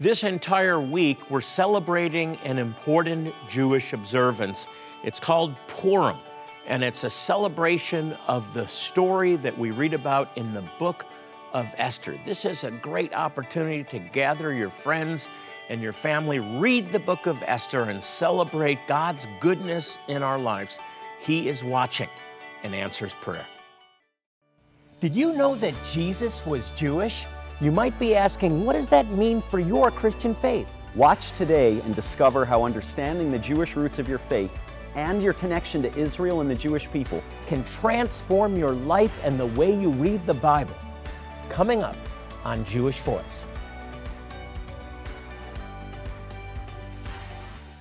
This entire week, we're celebrating an important Jewish observance. It's called Purim, and it's a celebration of the story that we read about in the book of Esther. This is a great opportunity to gather your friends and your family, read the book of Esther, and celebrate God's goodness in our lives. He is watching and answers prayer. Did you know that Jesus was Jewish? You might be asking, what does that mean for your Christian faith? Watch today and discover how understanding the Jewish roots of your faith and your connection to Israel and the Jewish people can transform your life and the way you read the Bible. Coming up on Jewish Voice.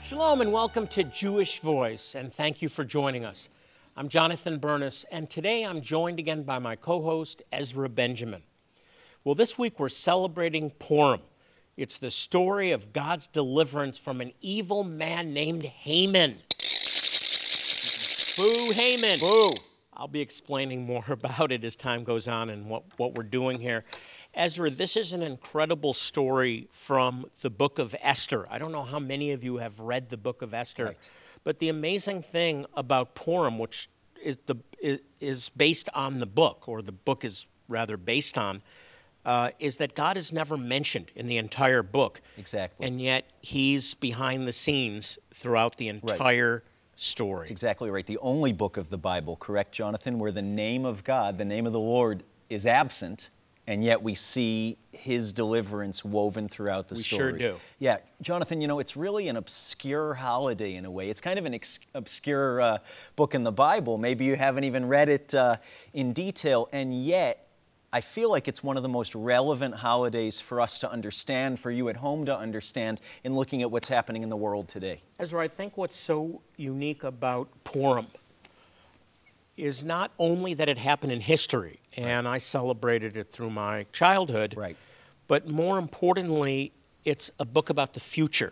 Shalom and welcome to Jewish Voice, and thank you for joining us. I'm Jonathan Bernis, and today I'm joined again by my co-host, Ezra Benjamin. Well, this week we're celebrating Purim. It's the story of God's deliverance from an evil man named Haman. Boo, Haman. Boo. I'll be explaining more about it as time goes on and what we're doing here. Ezra, this is an incredible story from the book of Esther. I don't know how many of you have read the book of Esther, correct, but the amazing thing about Purim, which is based on the book, or the book is rather based on, is that God is never mentioned in the entire book. Exactly. And yet he's behind the scenes throughout the entire story. That's exactly right. The only book of the Bible, correct, Jonathan, where the name of God, the name of the Lord, is absent, and yet we see his deliverance woven throughout the story. We sure do. Yeah, Jonathan, you know, it's really an obscure holiday in a way. It's kind of an obscure book in the Bible. Maybe you haven't even read it in detail, and yet I feel like it's one of the most relevant holidays for us to understand, for you at home to understand, in looking at what's happening in the world today. Ezra, I think what's so unique about Purim is not only that it happened in history, and I celebrated it through my childhood, but more importantly, it's a book about the future.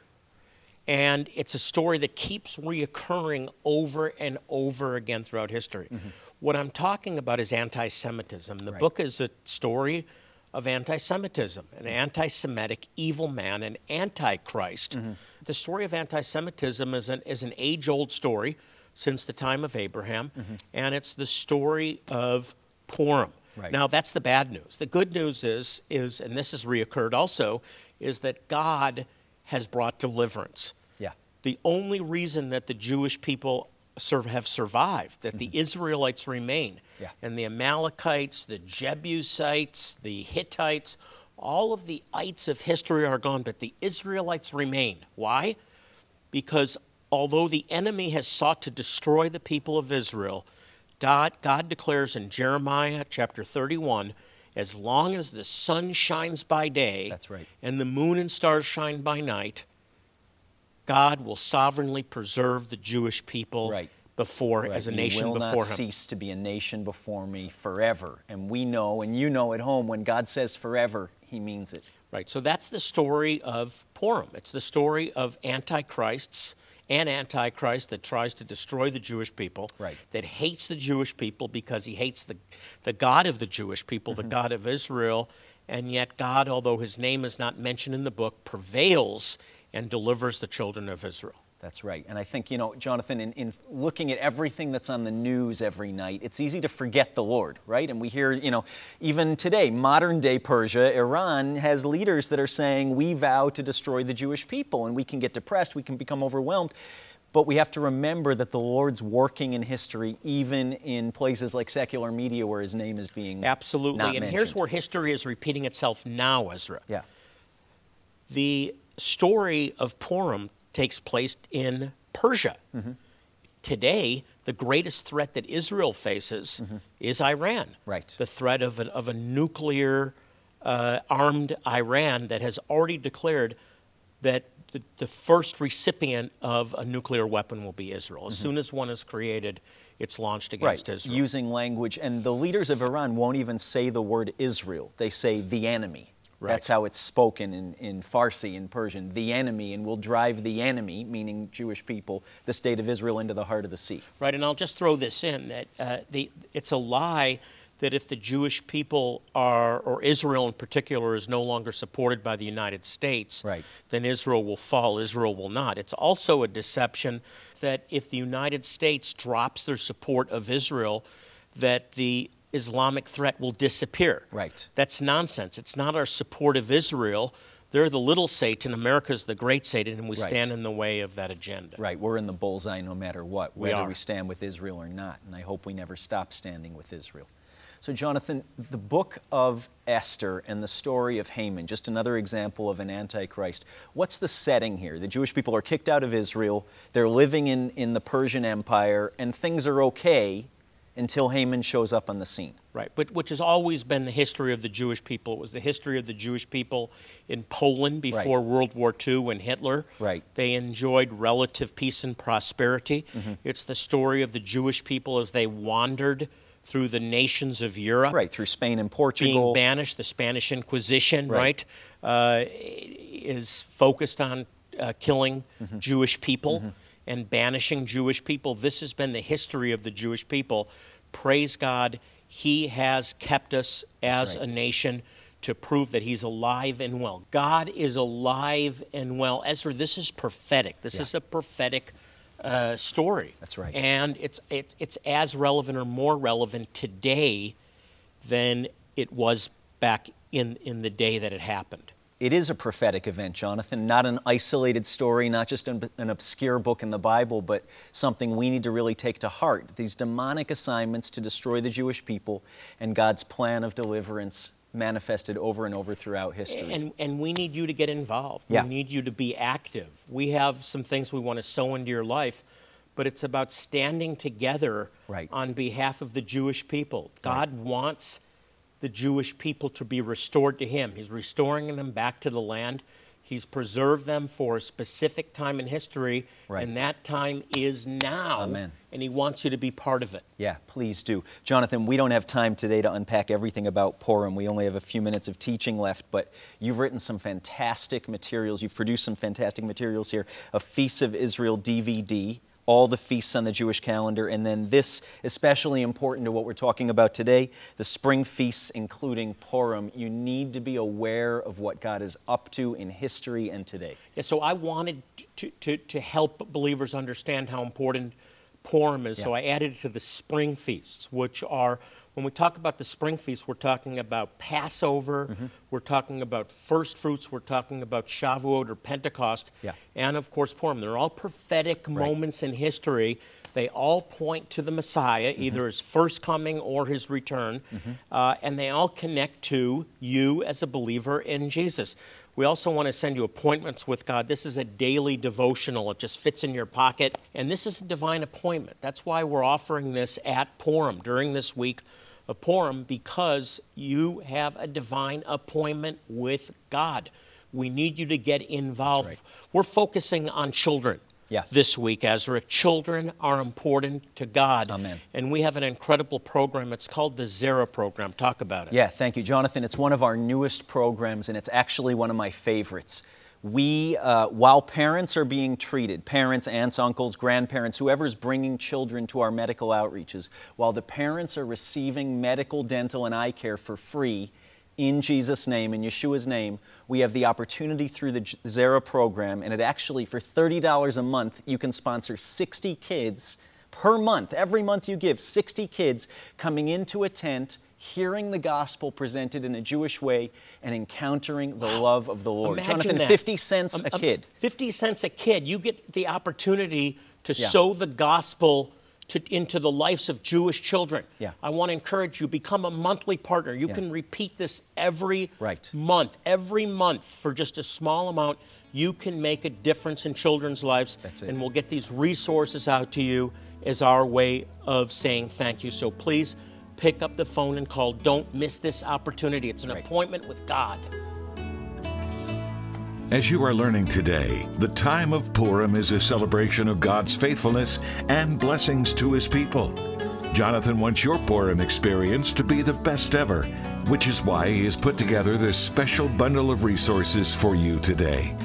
And it's a story that keeps reoccurring over and over again throughout history. Mm-hmm. What I'm talking about is anti-Semitism. The book is a story of anti-Semitism, an anti-Semitic evil man, an antichrist. Mm-hmm. The story of anti-Semitism is an age-old story since the time of Abraham, and it's the story of Purim. Right. Now, that's the bad news. The good news is, and this has reoccurred also, is that God has brought deliverance. Yeah. The only reason that the Jewish people have survived, that the Israelites remain, and the Amalekites, the Jebusites, the Hittites, all of the ites of history are gone, but the Israelites remain. Why? Because although the enemy has sought to destroy the people of Israel, God declares in Jeremiah chapter 31, as long as the sun shines by day, and the moon and stars shine by night, God will sovereignly preserve the Jewish people as a nation before him. You will not cease to be a nation before me forever. And we know, and you know at home, when God says forever, he means it. Right, so that's the story of Purim. It's the story of antichrists, an antichrist that tries to destroy the Jewish people, that hates the Jewish people because he hates the God of the Jewish people, the God of Israel, and yet God, although his name is not mentioned in the book, prevails and delivers the children of Israel. That's right. And I think, you know, Jonathan, in looking at everything that's on the news every night, it's easy to forget the Lord, right? And we hear, you know, even today, modern day Persia, Iran, has leaders that are saying, we vow to destroy the Jewish people, and we can get depressed, we can become overwhelmed. But we have to remember that the Lord's working in history, even in places like secular media where his name is being absolutely not mentioned. And here's where history is repeating itself now, Ezra. Yeah. The story of Purim takes place in Persia. Today, the greatest threat that Israel faces is Iran. The threat of a nuclear armed Iran that has already declared that the first recipient of a nuclear weapon will be Israel. As soon as one is created, it's launched against Israel. Using language, and the leaders of Iran won't even say the word Israel. They say the enemy. That's how it's spoken in Farsi, in Persian, the enemy, and will drive the enemy, meaning Jewish people, the state of Israel into the heart of the sea. Right, and I'll just throw this in, that it's a lie that if the Jewish people are, or Israel in particular, is no longer supported by the United States, right, then Israel will fall. Israel will not. It's also a deception that if the United States drops their support of Israel, that the Islamic threat will disappear. Right. That's nonsense. It's not our support of Israel. They're the little Satan, America's the great Satan, and we right. stand in the way of that agenda. Right, we're in the bullseye no matter what, whether we stand with Israel or not, and I hope we never stop standing with Israel. So Jonathan, the book of Esther and the story of Haman, just another example of an antichrist. What's the setting here? The Jewish people are kicked out of Israel, they're living in the Persian Empire, and things are okay until Haman shows up on the scene. Right, but which has always been the history of the Jewish people. It was the history of the Jewish people in Poland before right. World War II when Hitler. Right. They enjoyed relative peace and prosperity. Mm-hmm. It's the story of the Jewish people as they wandered through the nations of Europe. Right, through Spain and Portugal. Being banished, the Spanish Inquisition, right, is focused on killing mm-hmm. Jewish people. Mm-hmm. and banishing Jewish people. This has been the history of the Jewish people. Praise God, He has kept us as a nation to prove that He's alive and well. God is alive and well. Ezra, this is prophetic. This is a prophetic story. That's right. And it's as relevant or more relevant today than it was back in the day that it happened. It is a prophetic event, Jonathan, not an isolated story, not just an obscure book in the Bible, but something we need to really take to heart. These demonic assignments to destroy the Jewish people and God's plan of deliverance manifested over and over throughout history. And we need you to get involved. Yeah. We need you to be active. We have some things we want to sow into your life, but it's about standing together right. on behalf of the Jewish people. God right. wants the Jewish people to be restored to Him. He's restoring them back to the land. He's preserved them for a specific time in history, right. and that time is now. Amen. And He wants you to be part of it. Yeah, please do. Jonathan, we don't have time today to unpack everything about Purim. We only have a few minutes of teaching left, but you've written some fantastic materials. You've produced some fantastic materials here. A Feasts of Israel DVD, all the feasts on the Jewish calendar, and then this, especially important to what we're talking about today, the spring feasts, including Purim. You need to be aware of what God is up to in history and today. Yeah, so I wanted to help believers understand how important Purim is, so I added it to the spring feasts, which are, when we talk about the spring feasts, we're talking about Passover, mm-hmm. we're talking about first fruits, we're talking about Shavuot or Pentecost, and of course Purim. They're all prophetic moments in history. They all point to the Messiah, either His first coming or His return, and they all connect to you as a believer in Jesus. We also want to send you appointments with God. This is a daily devotional. It just fits in your pocket, and this is a divine appointment. That's why we're offering this at Purim, during this week of Purim, because you have a divine appointment with God. We need you to get involved. That's right. We're focusing on children. This week, Ezra. Children are important to God. Amen. And we have an incredible program. It's called the Zerah program. Talk about it. Yeah, thank you, Jonathan. It's one of our newest programs, and it's actually one of my favorites. We, while parents are being treated, parents, aunts, uncles, grandparents, whoever's bringing children to our medical outreaches, while the parents are receiving medical, dental, and eye care for free, in Jesus' name, in Yeshua's name, we have the opportunity through the Zerah program, and it actually, for $30 a month, you can sponsor 60 kids per month. Every month you give, 60 kids coming into a tent, hearing the gospel presented in a Jewish way, and encountering the love of the Lord. Imagine Jonathan, that. 50 cents a kid. 50 cents a kid. You get the opportunity to sow the gospel into the lives of Jewish children. Yeah. I want to encourage you, become a monthly partner. You can repeat this every month. Every month, for just a small amount, you can make a difference in children's lives. That's it. And we'll get these resources out to you as our way of saying thank you. So please pick up the phone and call. Don't miss this opportunity. It's an appointment with God. As you are learning today, the time of Purim is a celebration of God's faithfulness and blessings to His people. Jonathan wants your Purim experience to be the best ever, which is why he has put together this special bundle of resources for you today.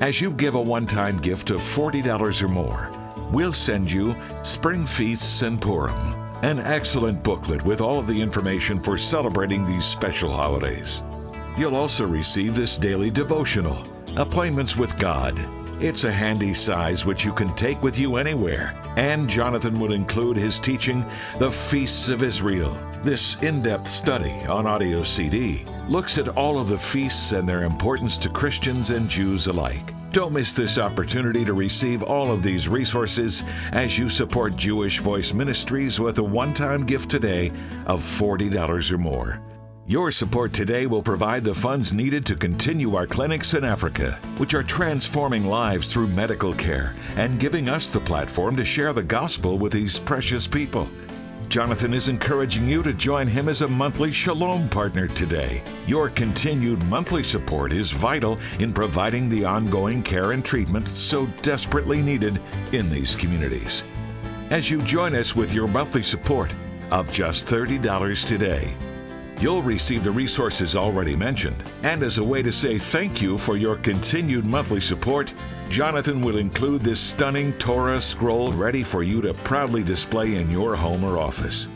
As you give a one-time gift of $40 or more, we'll send you Spring Feasts and Purim, an excellent booklet with all of the information for celebrating these special holidays. You'll also receive this daily devotional, Appointments with God. It's a handy size which you can take with you anywhere. And Jonathan will include his teaching, The Feasts of Israel. This in-depth study on audio CD looks at all of the feasts and their importance to Christians and Jews alike. Don't miss this opportunity to receive all of these resources as you support Jewish Voice Ministries with a one-time gift today of $40 or more. Your support today will provide the funds needed to continue our clinics in Africa, which are transforming lives through medical care and giving us the platform to share the gospel with these precious people. Jonathan is encouraging you to join him as a monthly Shalom partner today. Your continued monthly support is vital in providing the ongoing care and treatment so desperately needed in these communities. As you join us with your monthly support of just $30 today, you'll receive the resources already mentioned. And as a way to say thank you for your continued monthly support, Jonathan will include this stunning Torah scroll ready for you to proudly display in your home or office.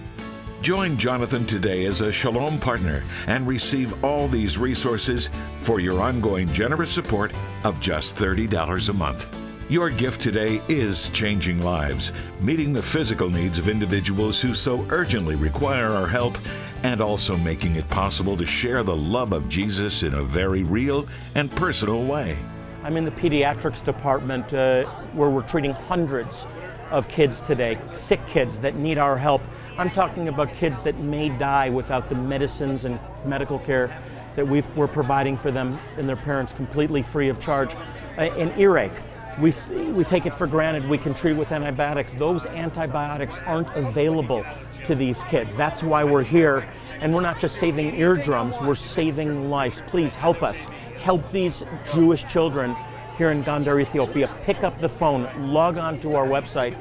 Join Jonathan today as a Shalom partner and receive all these resources for your ongoing generous support of just $30 a month. Your gift today is changing lives, meeting the physical needs of individuals who so urgently require our help, and also making it possible to share the love of Jesus in a very real and personal way. I'm in the pediatrics department where we're treating hundreds of kids today, sick kids that need our help. I'm talking about kids that may die without the medicines and medical care that we're providing for them and their parents completely free of charge. An earache. We take it for granted we can treat with antibiotics. Those antibiotics aren't available to these kids. That's why we're here. And we're not just saving eardrums, we're saving lives. Please help us. Help these Jewish children here in Gondar, Ethiopia. Pick up the phone, log on to our website.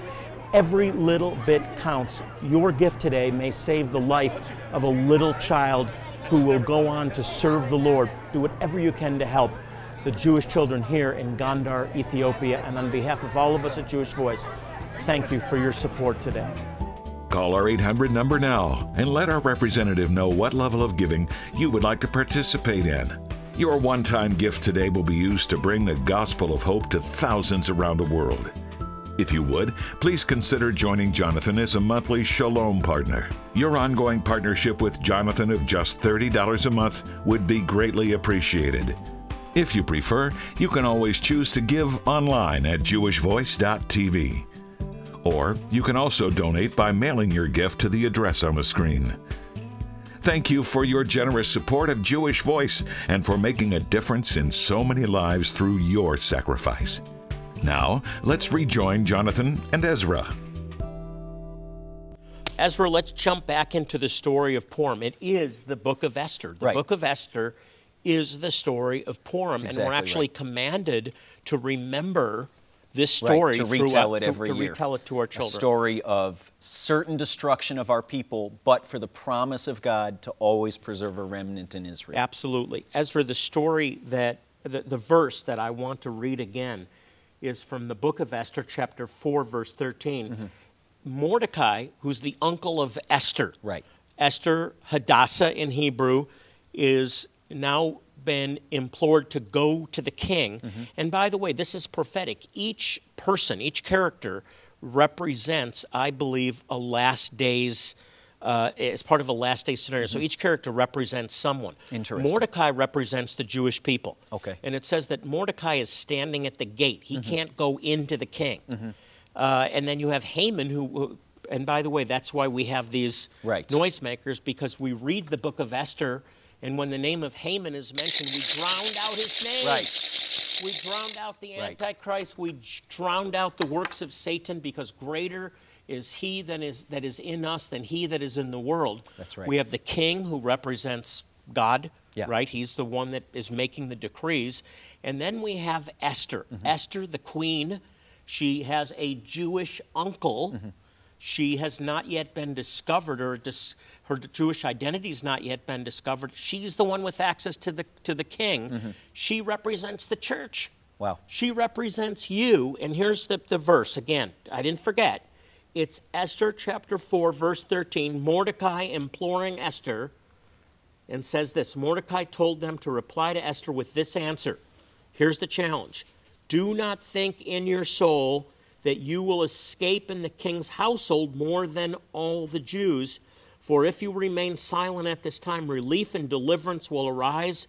Every little bit counts. Your gift today may save the life of a little child who will go on to serve the Lord. Do whatever you can to help the Jewish children here in Gondar, Ethiopia. And on behalf of all of us at Jewish Voice, thank you for your support today. Call our 800 number now and let our representative know what level of giving you would like to participate in. Your one-time gift today will be used to bring the gospel of hope to thousands around the world. If you would, please consider joining Jonathan as a monthly Shalom partner. Your ongoing partnership with Jonathan of just $30 a month would be greatly appreciated. If you prefer, you can always choose to give online at jewishvoice.tv. Or you can also donate by mailing your gift to the address on the screen. Thank you for your generous support of Jewish Voice and for making a difference in so many lives through your sacrifice. Now, let's rejoin Jonathan and Ezra. Ezra, let's jump back into the story of Purim. It is the book of Esther. The book of Esther is the story of Purim, exactly, and we're actually commanded to remember this story to retell it every year. To retell it to our children. A story of certain destruction of our people, but for the promise of God to always preserve a remnant in Israel. Absolutely. Ezra, the story that, the verse that I want to read again is from the book of Esther, chapter 4, verse 13. Mm-hmm. Mordecai, who's the uncle of Esther. Right. Esther, Hadassah in Hebrew, is now been implored to go to the king. Mm-hmm. And by the way, this is prophetic. Each person, each character represents, I believe, a last days, as part of a last day scenario. Mm-hmm. So each character represents someone. Interesting. Mordecai represents the Jewish people. Okay. And it says that Mordecai is standing at the gate. He mm-hmm. can't go into the king. Mm-hmm. And then you have Haman who, and by the way, that's why we have these noisemakers, because we read the book of Esther, and when the name of Haman is mentioned, we drowned out his name. Right. We drowned out the Antichrist. We drowned out the works of Satan, because greater is he that is in us than he that is in the world. That's right. We have the king who represents God, right? He's the one that is making the decrees. And then we have Esther. Mm-hmm. Esther, the queen, she has a Jewish uncle. Mm-hmm. She has not yet been discovered, or her Jewish identity has not yet been discovered. She's the one with access to the king. Mm-hmm. She represents the church. Wow. She represents you. And here's the verse again. I didn't forget. It's Esther chapter 4, verse 13, Mordecai imploring Esther, and says this, Mordecai told them to reply to Esther with this answer. Here's the challenge. Do not think in your soul that you will escape in the king's household more than all the Jews, for if you remain silent at this time, relief and deliverance will arise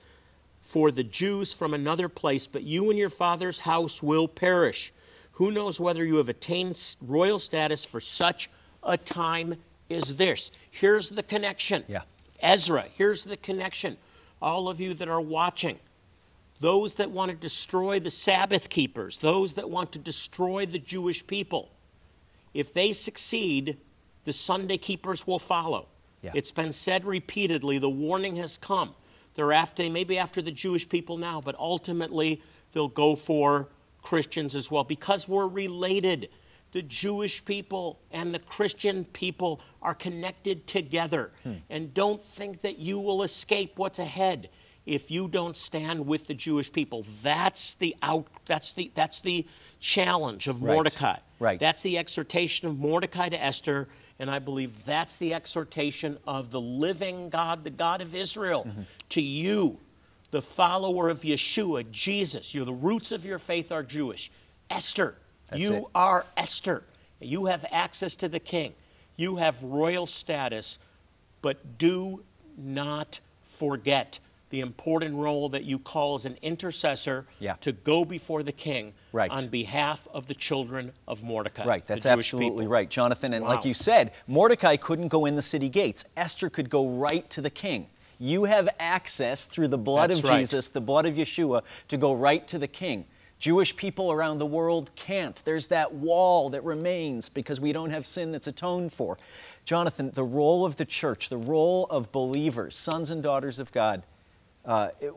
for the Jews from another place, but you and your father's house will perish. Who knows whether you have attained royal status for such a time as this? Here's the connection. Yeah. Ezra, here's the connection. All of you that are watching, those that want to destroy the Sabbath keepers, those that want to destroy the Jewish people, if they succeed, the Sunday keepers will follow. Yeah. It's been said repeatedly, the warning has come. They're after, maybe after the Jewish people now, but ultimately they'll go for Christians as well, because we're related. The Jewish people and the Christian people are connected together. And don't think that you will escape what's ahead if you don't stand with the Jewish people. That's the that's the challenge of Mordecai. Right. That's the exhortation of Mordecai to Esther, and I believe that's the exhortation of the living God, the God of Israel, to you, the follower of Yeshua, Jesus. You're the roots of your faith are Jewish. Esther, you are Esther. You have access to the king. You have royal status, but do not forget the important role that you call as an intercessor to go before the king on behalf of the children of Mordecai. Right, that's absolutely right, Jonathan. And like you said, Mordecai couldn't go in the city gates. Esther could go right to the king. You have access through the blood of Jesus, the blood of Yeshua, to go right to the king. Jewish people around the world can't. There's that wall that remains because we don't have sin that's atoned for. Jonathan, the role of the church, the role of believers, sons and daughters of God,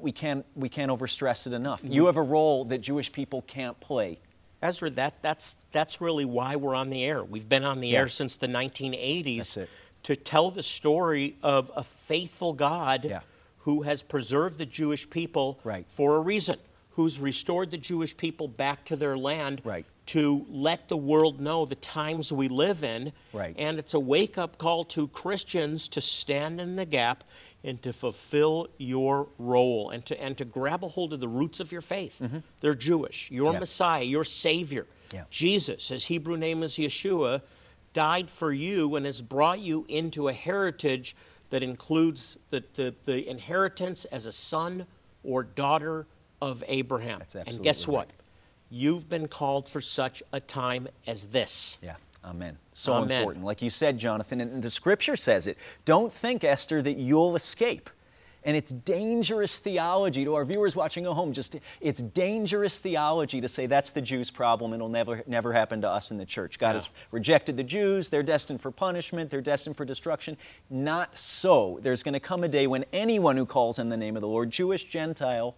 we can't overstress it enough. You have a role that Jewish people can't play. Ezra, that's really why we're on the air. We've been on the air since the 1980s to tell the story of a faithful God who has preserved the Jewish people for a reason, who's restored the Jewish people back to their land to let the world know the times we live in. And it's a wake-up call to Christians to stand in the gap and to fulfill your role and to grab a hold of the roots of your faith. They're Jewish. Your Messiah, your Savior, Jesus, his Hebrew name is Yeshua, died for you and has brought you into a heritage that includes the inheritance as a son or daughter of Abraham. And guess what? You've been called for such a time as this. Yeah. Amen. So important. Like you said, Jonathan, and the scripture says it. Don't think, Esther, that you'll escape. And it's dangerous theology to our viewers watching at home. It's dangerous theology to say that's the Jews' problem and it'll never happen to us in the church. God has rejected the Jews. They're destined for punishment. They're destined for destruction. Not so. There's going to come a day when anyone who calls in the name of the Lord, Jewish, Gentile,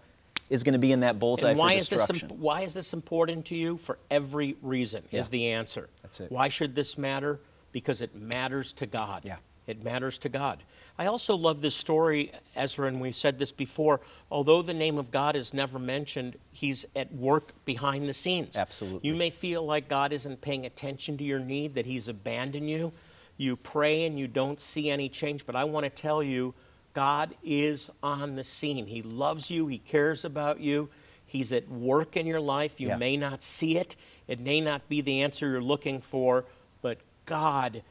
is going to be in that bullseye for destruction. Why is this important to you? For every reason is the answer. That's it. Why should this matter? Because it matters to God. Yeah. It matters to God. I also love this story, Ezra, and we've said this before. Although the name of God is never mentioned, he's at work behind the scenes. Absolutely. You may feel like God isn't paying attention to your need, that he's abandoned you. You pray and you don't see any change, but I want to tell you, God is on the scene. He loves you. He cares about you. He's at work in your life. You may not see it. It may not be the answer you're looking for, but God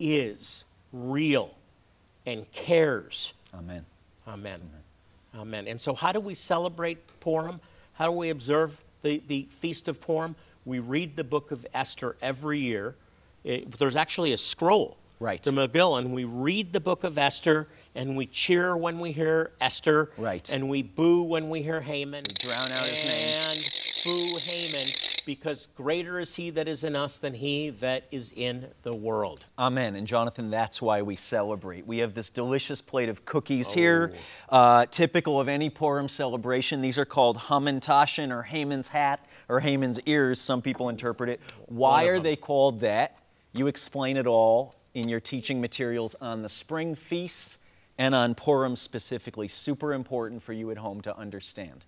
is real and cares. Amen. Amen. Amen. Amen. And so how do we celebrate Purim? How do we observe the Feast of Purim? We read the book of Esther every year. There's actually a scroll. Right. The Megillah, and we read the book of Esther, and we cheer when we hear Esther, and we boo when we hear Haman. We drown out his name. And boo Haman, because greater is he that is in us than he that is in the world. Amen. And Jonathan, that's why we celebrate. We have this delicious plate of cookies here, typical of any Purim celebration. These are called Hamantashen, or Haman's hat, or Haman's ears, some people interpret it. Why are they called that? You explain it all in your teaching materials on the spring feasts and on Purim specifically. Super important for you at home to understand.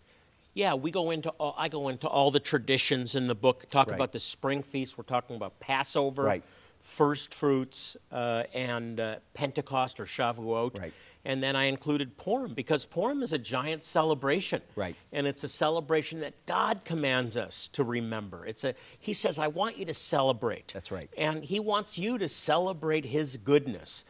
Yeah, we go into all, I go into all the traditions in the book, talk about the spring feast. We're talking about Passover, first fruits and Pentecost or Shavuot. Right. And then I included Purim, because Purim is a giant celebration. Right. And it's a celebration that God commands us to remember. It's a, he says, I want you to celebrate. That's right. And he wants you to celebrate his goodness.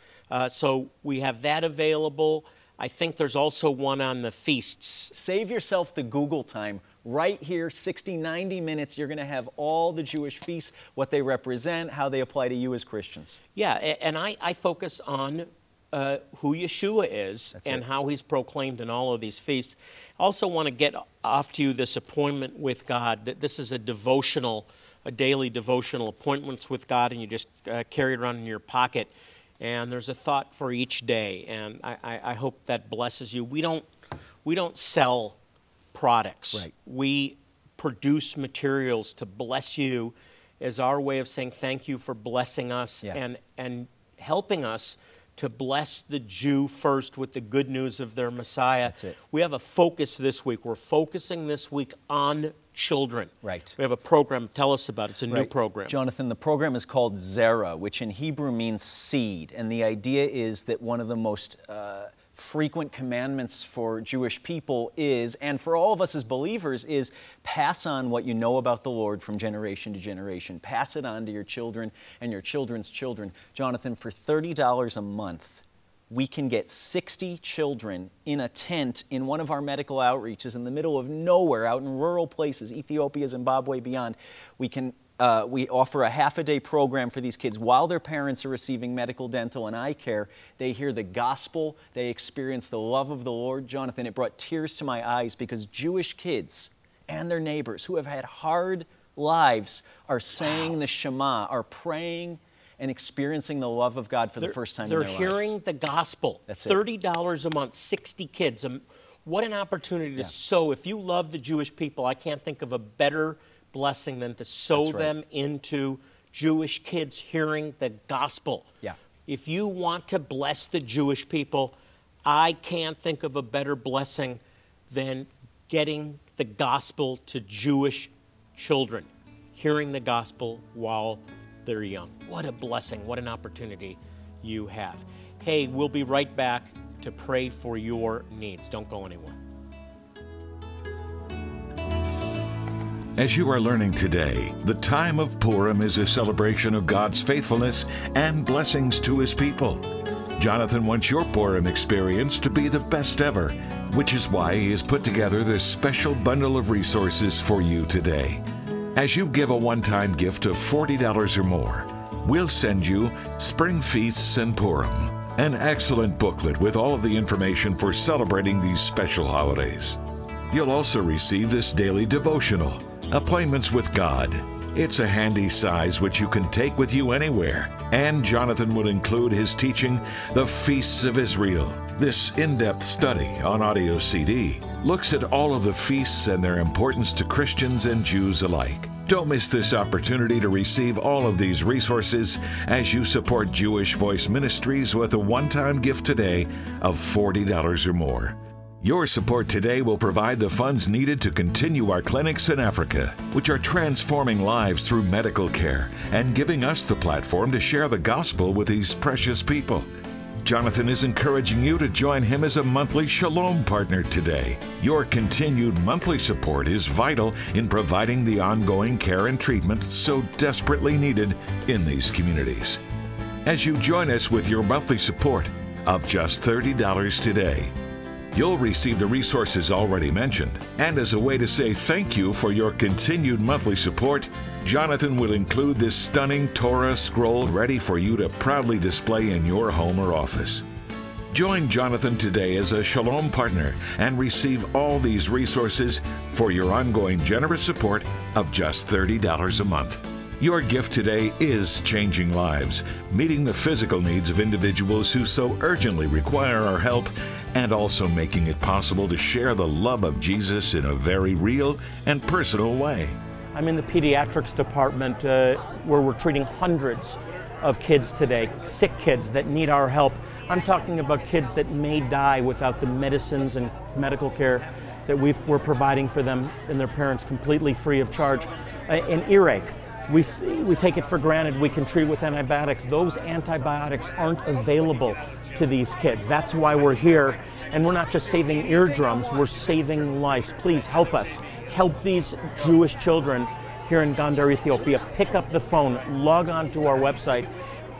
So we have that available. I think there's also one on the feasts. Save yourself the Google time. Right here, 60, 90 minutes, you're going to have all the Jewish feasts, what they represent, how they apply to you as Christians. Yeah, and I focus on who Yeshua is and how he's proclaimed in all of these feasts. I also want to get off to you this appointment with God. This is a devotional, a daily devotional, appointments with God, and you just carry it around in your pocket. And there's a thought for each day, and I hope that blesses you. We don't sell products. Right. We produce materials to bless you as our way of saying thank you for blessing us and helping us to bless the Jew first with the good news of their Messiah. That's it. We have a focus this week. We're focusing this week on children. Right. We have a program. Tell us about it. It's a new program. Jonathan, the program is called Zerah, which in Hebrew means seed. And the idea is that one of the most frequent commandments for Jewish people is, and for all of us as believers, is pass on what you know about the Lord from generation to generation. Pass it on to your children and your children's children. Jonathan, for $30 a month, we can get 60 children in a tent in one of our medical outreaches in the middle of nowhere, out in rural places, Ethiopia, Zimbabwe, beyond. We offer a half-a-day program for these kids while their parents are receiving medical, dental, and eye care. They hear the gospel. They experience the love of the Lord. Jonathan, it brought tears to my eyes because Jewish kids and their neighbors who have had hard lives are saying the Shema, are praying and experiencing the love of God for the first time in their lives. They're hearing the gospel. That's it. $30 a month, 60 kids. What an opportunity to sow. If you love the Jewish people, I can't think of a better blessing than to sow them into Jewish kids hearing the gospel. Yeah. If you want to bless the Jewish people, I can't think of a better blessing than getting the gospel to Jewish children, hearing the gospel while they're young. What a blessing, what an opportunity you have. Hey, we'll be right back to pray for your needs. Don't go anywhere. As you are learning today, the time of Purim is a celebration of God's faithfulness and blessings to his people. Jonathan wants your Purim experience to be the best ever, which is why he has put together this special bundle of resources for you today. As you give a one-time gift of $40 or more, we'll send you Spring Feasts and Purim, an excellent booklet with all of the information for celebrating these special holidays. You'll also receive this daily devotional, Appointments with God. It's a handy size which you can take with you anywhere. And Jonathan will include his teaching, The Feasts of Israel. This in-depth study on audio CD looks at all of the feasts and their importance to Christians and Jews alike. Don't miss this opportunity to receive all of these resources as you support Jewish Voice Ministries with a one-time gift today of $40 or more. Your support today will provide the funds needed to continue our clinics in Africa, which are transforming lives through medical care and giving us the platform to share the gospel with these precious people. Jonathan is encouraging you to join him as a monthly Shalom partner today. Your continued monthly support is vital in providing the ongoing care and treatment so desperately needed in these communities. As you join us with your monthly support of just $30 today, you'll receive the resources already mentioned. And as a way to say thank you for your continued monthly support, Jonathan will include this stunning Torah scroll ready for you to proudly display in your home or office. Join Jonathan today as a Shalom partner and receive all these resources for your ongoing generous support of just $30 a month. Your gift today is changing lives, meeting the physical needs of individuals who so urgently require our help, and also making it possible to share the love of Jesus in a very real and personal way. I'm in the pediatrics department where we're treating hundreds of kids today, sick kids that need our help. I'm talking about kids that may die without the medicines and medical care that we're providing for them and their parents completely free of charge. An earache. We take it for granted we can treat with antibiotics. Those antibiotics aren't available to these kids. That's why we're here. And we're not just saving eardrums, we're saving lives. Please help us. Help these Jewish children here in Gondar, Ethiopia. Pick up the phone, log on to our website.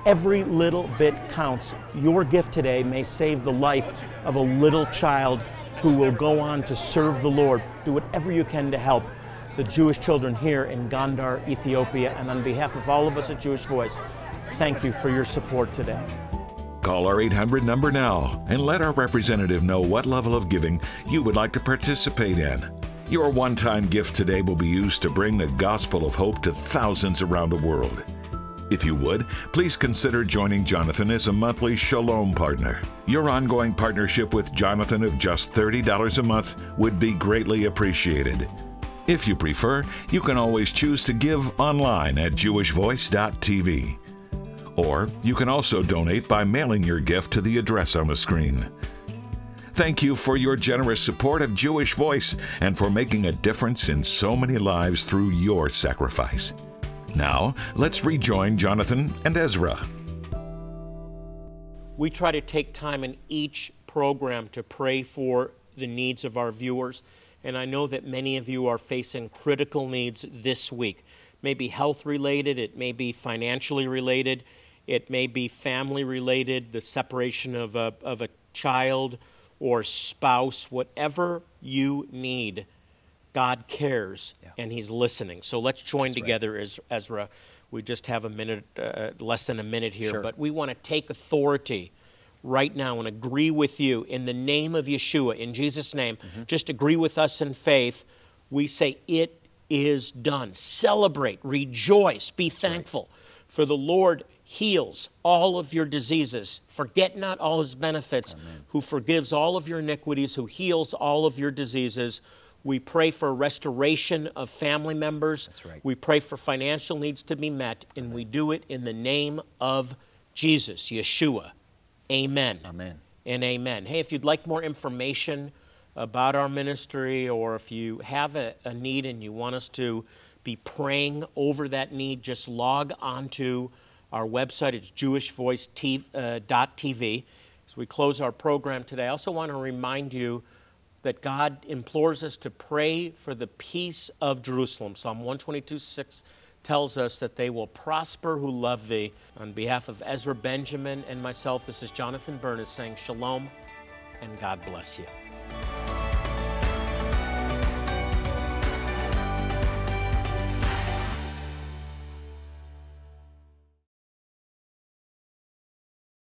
Every little bit counts. Your gift today may save the life of a little child who will go on to serve the Lord. Do whatever you can to help the Jewish children here in Gondar, Ethiopia. And on behalf of all of us at Jewish Voice, thank you for your support today. Call our 800 number now and let our representative know what level of giving you would like to participate in. Your one-time gift today will be used to bring the gospel of hope to thousands around the world. If you would, please consider joining Jonathan as a monthly Shalom partner. Your ongoing partnership with Jonathan of just $30 a month would be greatly appreciated. If you prefer, you can always choose to give online at jewishvoice.tv. Or you can also donate by mailing your gift to the address on the screen. Thank you for your generous support of Jewish Voice and for making a difference in so many lives through your sacrifice. Now, let's rejoin Jonathan and Ezra. We try to take time in each program to pray for the needs of our viewers. And I know that many of you are facing critical needs this week. Maybe health related, it may be financially related, it may be family related, the separation of a child or spouse, whatever you need, God cares, and He's listening. So let's join together, Ezra. We just have a minute, less than a minute here, but we want to take authority right now and agree with you in the name of Yeshua, in Jesus' name. Just agree with us in faith. We say, it is done. Celebrate, rejoice, be thankful. For the Lord heals all of your diseases. Forget not all His benefits, who forgives all of your iniquities, who heals all of your diseases. We pray for restoration of family members. We pray for financial needs to be met, and we do it in the name of Jesus, Yeshua. Amen. Amen. And amen. Hey, if you'd like more information about our ministry, or if you have a need and you want us to be praying over that need, just log on to our website. It's jewishvoice.tv. As we close our program today, I also want to remind you that God implores us to pray for the peace of Jerusalem. Psalm 122:6 tells us that they will prosper who love thee. On behalf of Ezra Benjamin and myself, this is Jonathan Bernis saying shalom and God bless you.